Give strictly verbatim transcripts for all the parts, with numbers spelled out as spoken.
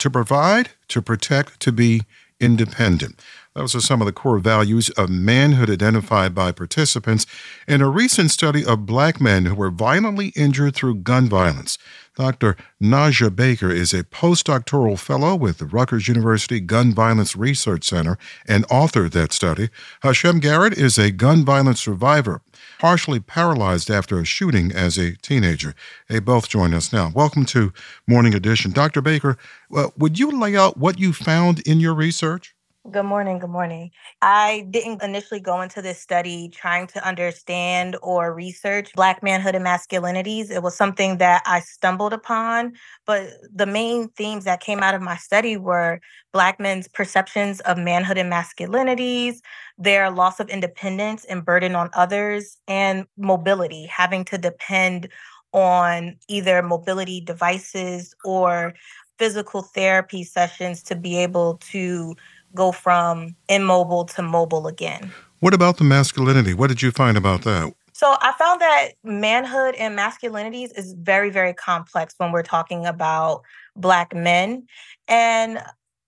to provide, to protect, to be independent. Those are some of the core values of manhood identified by participants in a recent study of Black men who were violently injured through gun violence. Doctor Nazsa Baker is a postdoctoral fellow with the Rutgers University Gun Violence Research Center and authored of that study. Hashim Garrett is a gun violence survivor, partially paralyzed after a shooting as a teenager. They both join us now. Welcome to Morning Edition. Doctor Baker, uh, would you lay out what you found in your research? Good morning. Good morning. I didn't initially go into this study trying to understand or research Black manhood and masculinities. It was something that I stumbled upon, but the main themes that came out of my study were Black men's perceptions of manhood and masculinities, their loss of independence and burden on others, and mobility, having to depend on either mobility devices or physical therapy sessions to be able to go from immobile to mobile again. What about the masculinity? What did you find about that? So I found that manhood and masculinities is very, very complex when we're talking about Black men. And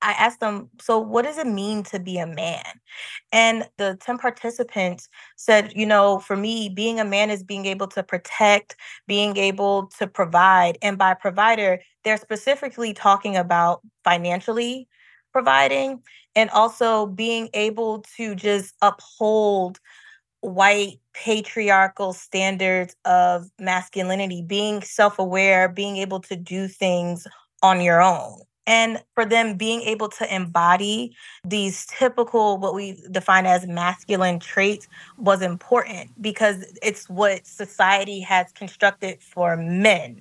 I asked them, so what does it mean to be a man? And the ten participants said, you know, for me, being a man is being able to protect, being able to provide. And by provider, they're specifically talking about financially providing, and also being able to just uphold white patriarchal standards of masculinity, being self-aware, being able to do things on your own. And for them, being able to embody these typical, what we define as masculine traits was important because it's what society has constructed for men.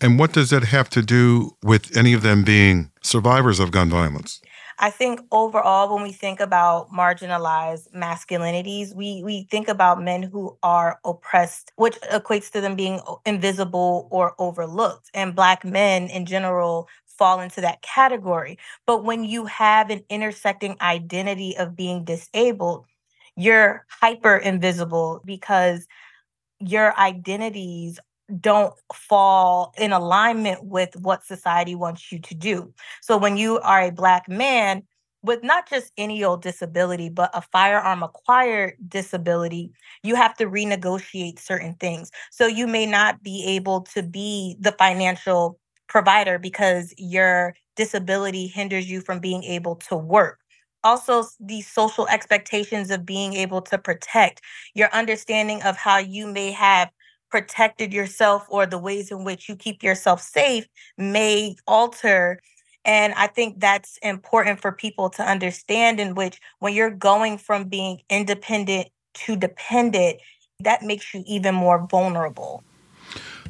And what does that have to do with any of them being survivors of gun violence? I think overall, when we think about marginalized masculinities, we, we think about men who are oppressed, which equates to them being invisible or overlooked. And Black men in general fall into that category. But when you have an intersecting identity of being disabled, you're hyper invisible because your identities don't fall in alignment with what society wants you to do. So when you are a Black man with not just any old disability, but a firearm acquired disability, you have to renegotiate certain things. So you may not be able to be the financial provider because your disability hinders you from being able to work. Also, these social expectations of being able to protect, your understanding of how you may have protected yourself or the ways in which you keep yourself safe may alter. And I think that's important for people to understand, in which when you're going from being independent to dependent, that makes you even more vulnerable.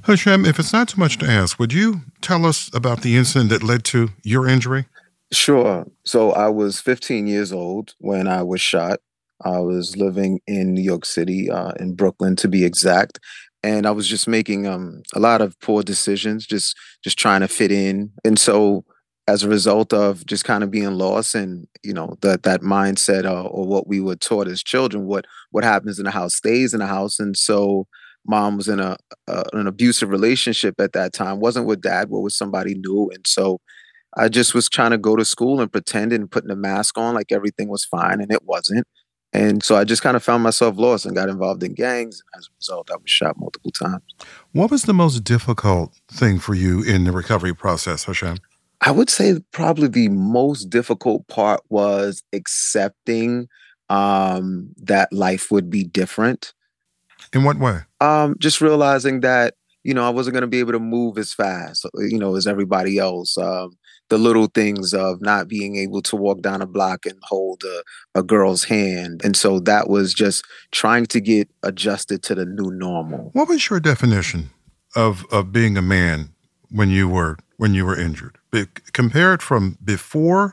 Hashim, if it's not too much to ask, would you tell us about the incident that led to your injury? Sure. So I was fifteen years old when I was shot. I was living in New York City, uh, in Brooklyn to be exact. And I was just making um, a lot of poor decisions, just just trying to fit in. And so as a result of just kind of being lost and, you know, that that mindset uh, or what we were taught as children, what what happens in the house stays in the house. And so mom was in a, a an abusive relationship at that time, wasn't with dad, but with somebody new. And so I just was trying to go to school and pretend and putting a mask on like everything was fine, and it wasn't. And so I just kind of found myself lost and got involved in gangs. As a result, I was shot multiple times. What was the most difficult thing for you in the recovery process, Hashim? I would say probably the most difficult part was accepting um, that life would be different. In what way? Um, just realizing that, you know, I wasn't going to be able to move as fast, you know, as everybody else. Um, the little things of not being able to walk down a block and hold a, a girl's hand. And so that was just trying to get adjusted to the new normal. What was your definition of, of being a man when you were when you were injured? Be- compare it from before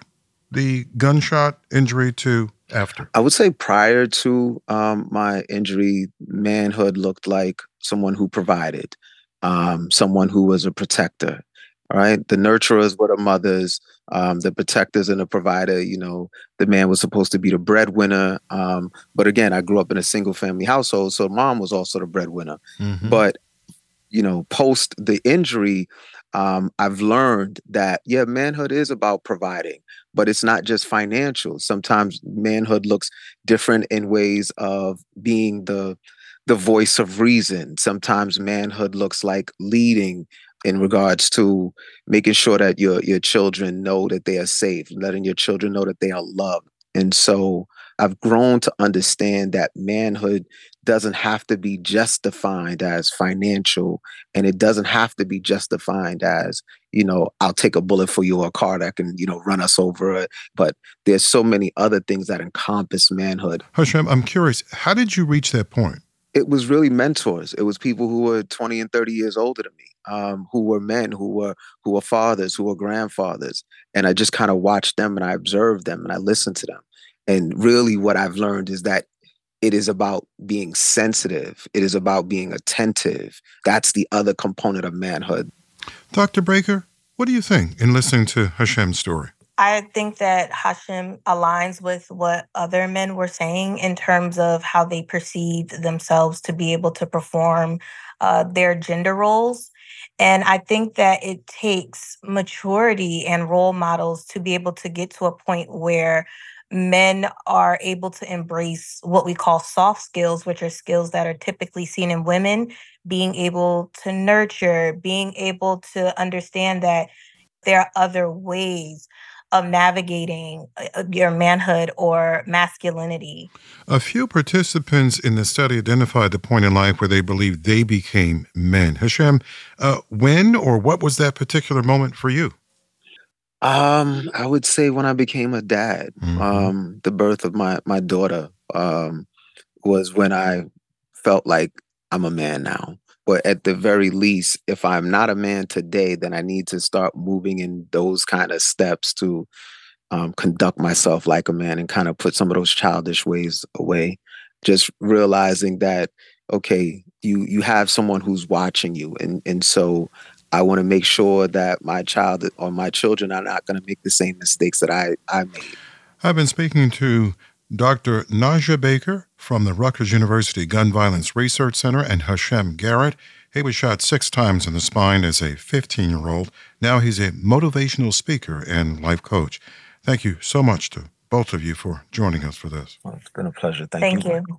the gunshot injury to after. I would say prior to um, my injury, manhood looked like someone who provided, um, someone who was a protector. All right. The nurturers were the mothers, um, the protectors and the provider. You know, the man was supposed to be the breadwinner. Um, but again, I grew up in a single family household, so mom was also the breadwinner. Mm-hmm. But, you know, post the injury, Um, I've learned that, yeah, manhood is about providing, but it's not just financial. Sometimes manhood looks different in ways of being the the voice of reason. Sometimes manhood looks like leading in regards to making sure that your your children know that they are safe, letting your children know that they are loved. And so I've grown to understand that manhood doesn't have to be just defined as financial, and it doesn't have to be just defined as, you know, I'll take a bullet for you or a car that can, you know, run us over. But there's so many other things that encompass manhood. Hashim, I'm curious, how did you reach that point? It was really mentors. It was people who were twenty and thirty years older than me, um, who were men, who were who were fathers, who were grandfathers. And I just kind of watched them and I observed them and I listened to them. And really what I've learned is that it is about being sensitive. It is about being attentive. That's the other component of manhood. Doctor Baker, what do you think in listening to Hashim's story? I think that Hashim aligns with what other men were saying in terms of how they perceived themselves to be able to perform uh, their gender roles. And I think that it takes maturity and role models to be able to get to a point where men are able to embrace what we call soft skills, which are skills that are typically seen in women, being able to nurture, being able to understand that there are other ways of navigating your manhood or masculinity. A few participants in the study identified the point in life where they believed they became men. Hashim, uh, when or what was that particular moment for you? Um, I would say when I became a dad. Mm-hmm. Um, the birth of my my daughter um, was when I felt like I'm a man now. But at the very least, if I'm not a man today, then I need to start moving in those kind of steps to um, conduct myself like a man and kind of put some of those childish ways away. Just realizing that, okay, you you have someone who's watching you. And, and so I want to make sure that my child or my children are not going to make the same mistakes that I, I made. I've been speaking to Doctor Nazsa Baker from the Rutgers University Gun Violence Research Center and Hashim Garrett. He was shot six times in the spine as a fifteen-year-old. Now he's a motivational speaker and life coach. Thank you so much to both of you for joining us for this. Well, it's been a pleasure. Thank, Thank you. you.